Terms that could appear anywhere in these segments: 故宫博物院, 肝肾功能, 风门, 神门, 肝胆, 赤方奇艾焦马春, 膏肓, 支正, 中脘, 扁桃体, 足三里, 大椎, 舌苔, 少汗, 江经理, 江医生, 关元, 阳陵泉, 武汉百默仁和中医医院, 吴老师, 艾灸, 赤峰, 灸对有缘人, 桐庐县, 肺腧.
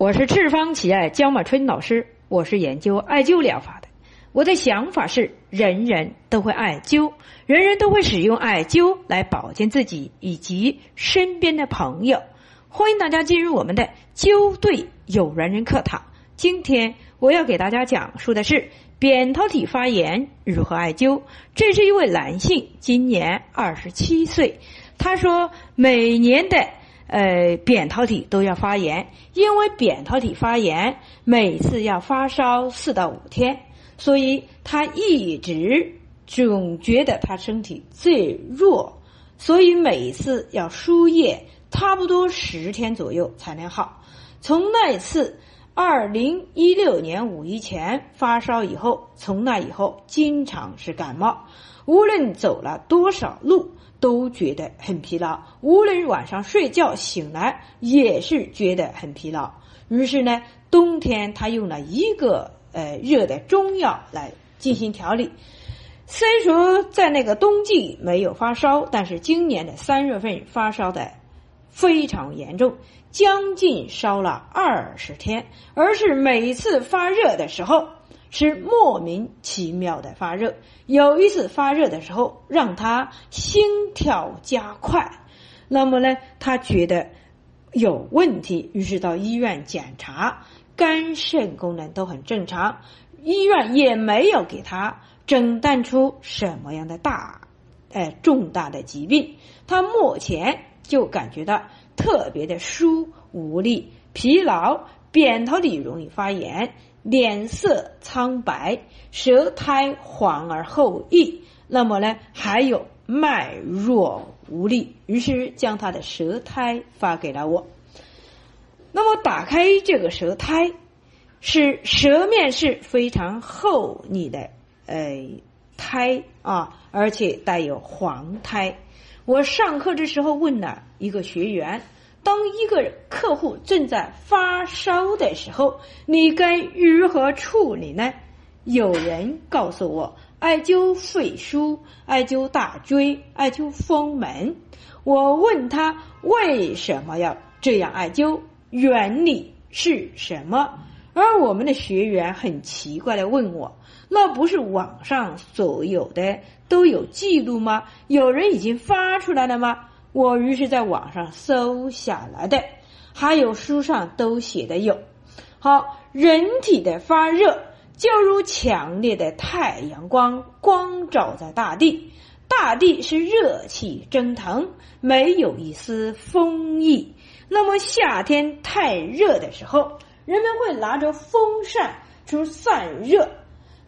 我是赤方奇艾焦马春老师，我是研究艾灸疗法的。我的想法是，人人都会艾灸，人人都会使用艾灸来保健自己以及身边的朋友。欢迎大家进入我们的灸对有缘人课堂。今天我要给大家讲述的是扁桃体发炎如何艾灸。这是一位男性，今年27岁。他说，每年的扁桃体都要发炎，因为扁桃体发炎每次要发烧4到5天，所以他一直总觉得他身体最弱，所以每次要输液差不多10天左右才能好。从那一次2016年5一前发烧以后，从那以后经常是感冒，无论走了多少路都觉得很疲劳，无论晚上睡觉醒来也是觉得很疲劳。于是呢，冬天他用了一个热的中药来进行调理。虽说在那个冬季没有发烧，但是今年的3月份发烧的非常严重，将近烧了20天，而是每次发热的时候是莫名其妙的发热。有一次发热的时候让他心跳加快，那么呢他觉得有问题，于是到医院检查，肝肾功能都很正常，医院也没有给他诊断出什么样的重大的疾病。他目前就感觉到特别的疏无力、疲劳，扁桃体容易发炎，脸色苍白，舌苔黄而后溢，那么呢还有脉弱无力，于是将他的舌苔发给了我。那么打开这个舌苔，是舌面是非常厚腻的苔啊，而且带有黄苔。我上课的时候问了一个学员，当一个客户正在发烧的时候，你该如何处理呢？有人告诉我，艾灸肺腧，艾灸大椎，艾灸风门。我问他为什么要这样艾灸，原理是什么？而我们的学员很奇怪的问我，那不是网上所有的都有记录吗？有人已经发出来了吗？我于是在网上搜下来的，还有书上都写的有。好，人体的发热就如强烈的太阳光照在大地，大地是热气蒸腾，没有一丝风意。那么夏天太热的时候，人们会拿着风扇去散热，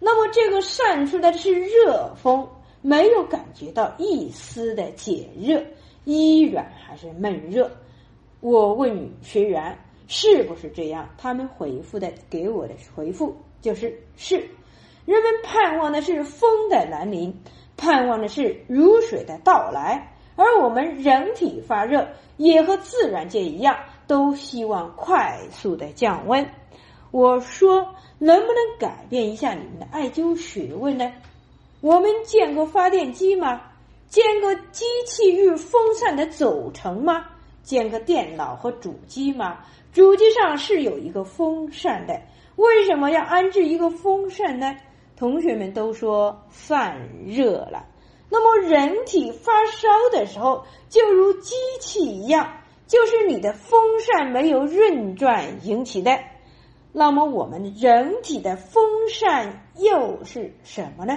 那么这个散出来的是热风，没有感觉到一丝的解热，依然还是闷热。我问学员是不是这样，他们回复的给我的回复就是是。人们盼望的是风的来临，盼望的是如水的到来，而我们人体发热也和自然界一样，都希望快速的降温。我说，能不能改变一下你们的艾灸学问呢？我们见过发电机吗？见过机器与风扇的组成吗？见过电脑和主机吗？主机上是有一个风扇的，为什么要安置一个风扇呢？同学们都说散热了。那么人体发烧的时候就如机器一样，就是你的风扇没有运转引起的。那么我们人体的风扇又是什么呢？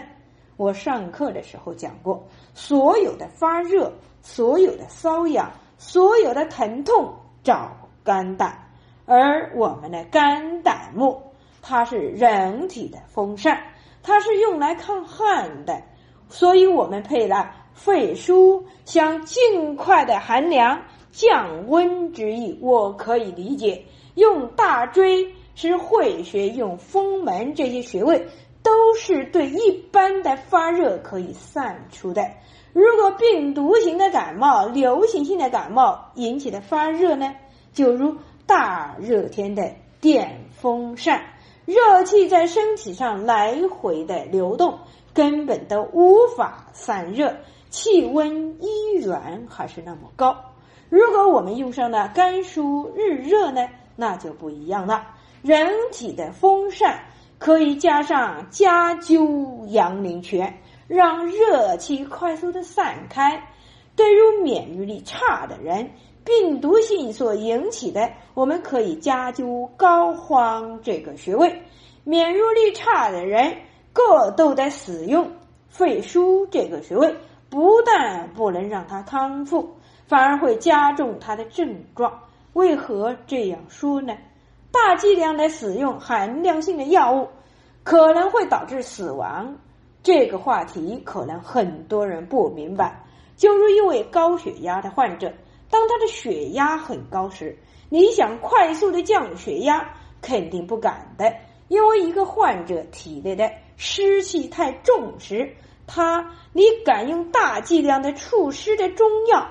我上课的时候讲过，所有的发热，所有的瘙痒，所有的疼痛找肝胆，而我们的肝胆目它是人体的风扇，它是用来抗旱的，所以我们配了肺腧，想尽快的寒凉降温之意，我可以理解。用大椎是会穴，用风门，这些穴位都是对一般的发热可以散出的。如果病毒型的感冒、流行性的感冒引起的发热呢，就如大热天的电风扇，热气在身体上来回的流动，根本都无法散热，气温依然还是那么高。如果我们用上了甘舒日热呢，那就不一样了。人体的风扇可以加上加灸阳陵泉，让热气快速的散开。对于免疫力差的人，病毒性所引起的，我们可以加灸膏肓这个穴位。免疫力差的人各都得使用肺腧这个穴位，不但不能让他康复，反而会加重他的症状。为何这样说呢？大剂量的使用寒凉性的药物可能会导致死亡，这个话题可能很多人不明白。就如一位高血压的患者，当他的血压很高时，你想快速的降血压肯定不敢的，因为一个患者体内的湿气太重时，你敢用大剂量的除湿的中药，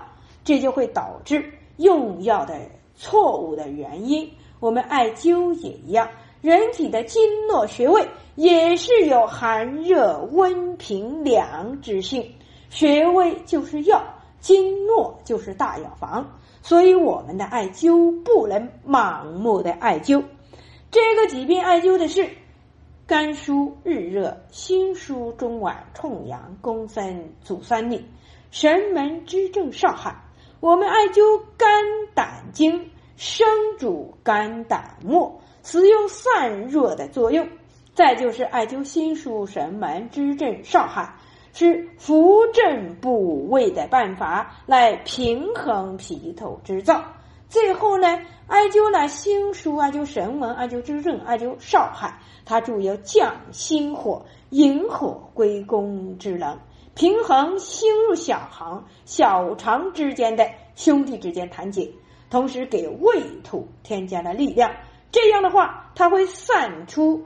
这就会导致用药的错误的原因。我们艾灸也一样，人体的经络穴位也是有寒热温平凉之性，穴位就是药，经络就是大药房，所以我们的艾灸不能盲目的艾灸。这个疾病艾灸的是肝疏日热，心疏中脘，冲阳宫参足三里，神门支正少汗。我们艾灸肝胆经，生主肝胆末，使用散热的作用。再就是艾灸心疏神门支正少汗，是扶正补胃的办法，来平衡脾头之燥。最后呢，艾灸了心疏，艾灸神门，艾灸支正，艾灸少汗，它主要降心火，引火归功之能，平衡心入小肠、小肠之间的兄弟之间团结，同时给胃土添加了力量。这样的话，它会散出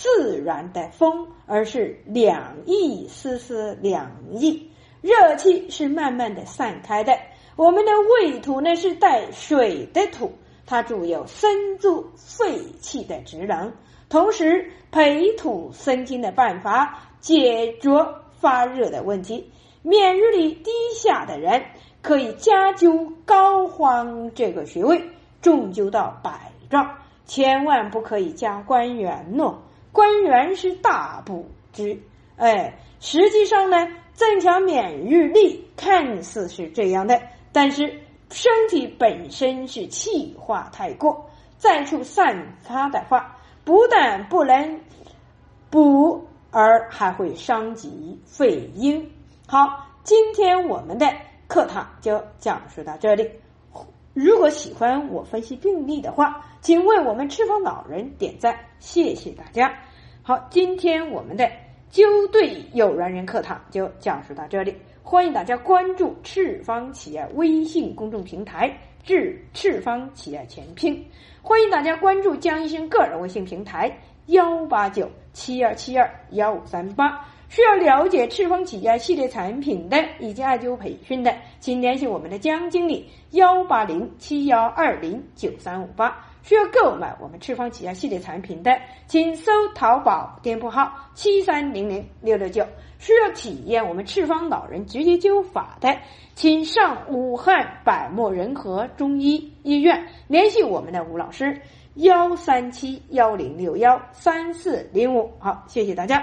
自然的风，而是两翼丝丝两翼，热气是慢慢的散开的。我们的胃土呢是带水的土，它主有生助肺气的职能，同时培土生金的办法，解决发热的问题。免疫力低下的人可以加灸膏肓这个穴位，重灸到百丈，千万不可以加关元络，关元是大补之。实际上呢，增强免疫力看似是这样的，但是身体本身是气化太过，再处散发的话，不但不能补，而还会伤及肺阴。好，今天我们的课堂就讲述到这里。如果喜欢我分析病例的话，请为我们赤峰老人点赞，谢谢大家。好，今天我们的灸对有缘人课堂就讲述到这里，欢迎大家关注赤方企业微信公众平台，赤方企业全拼。欢迎大家关注江医生个人微信平台18972721538。需要了解赤峰企业系列产品的以及艾灸培训的，请联系我们的江经理18071209358。需要购买我们赤峰企业系列产品的，请搜淘宝店铺号7300669。需要体验我们赤峰老人直接灸法的，请上武汉百默仁和中医医院联系我们的吴老师，13710613405。好，谢谢大家。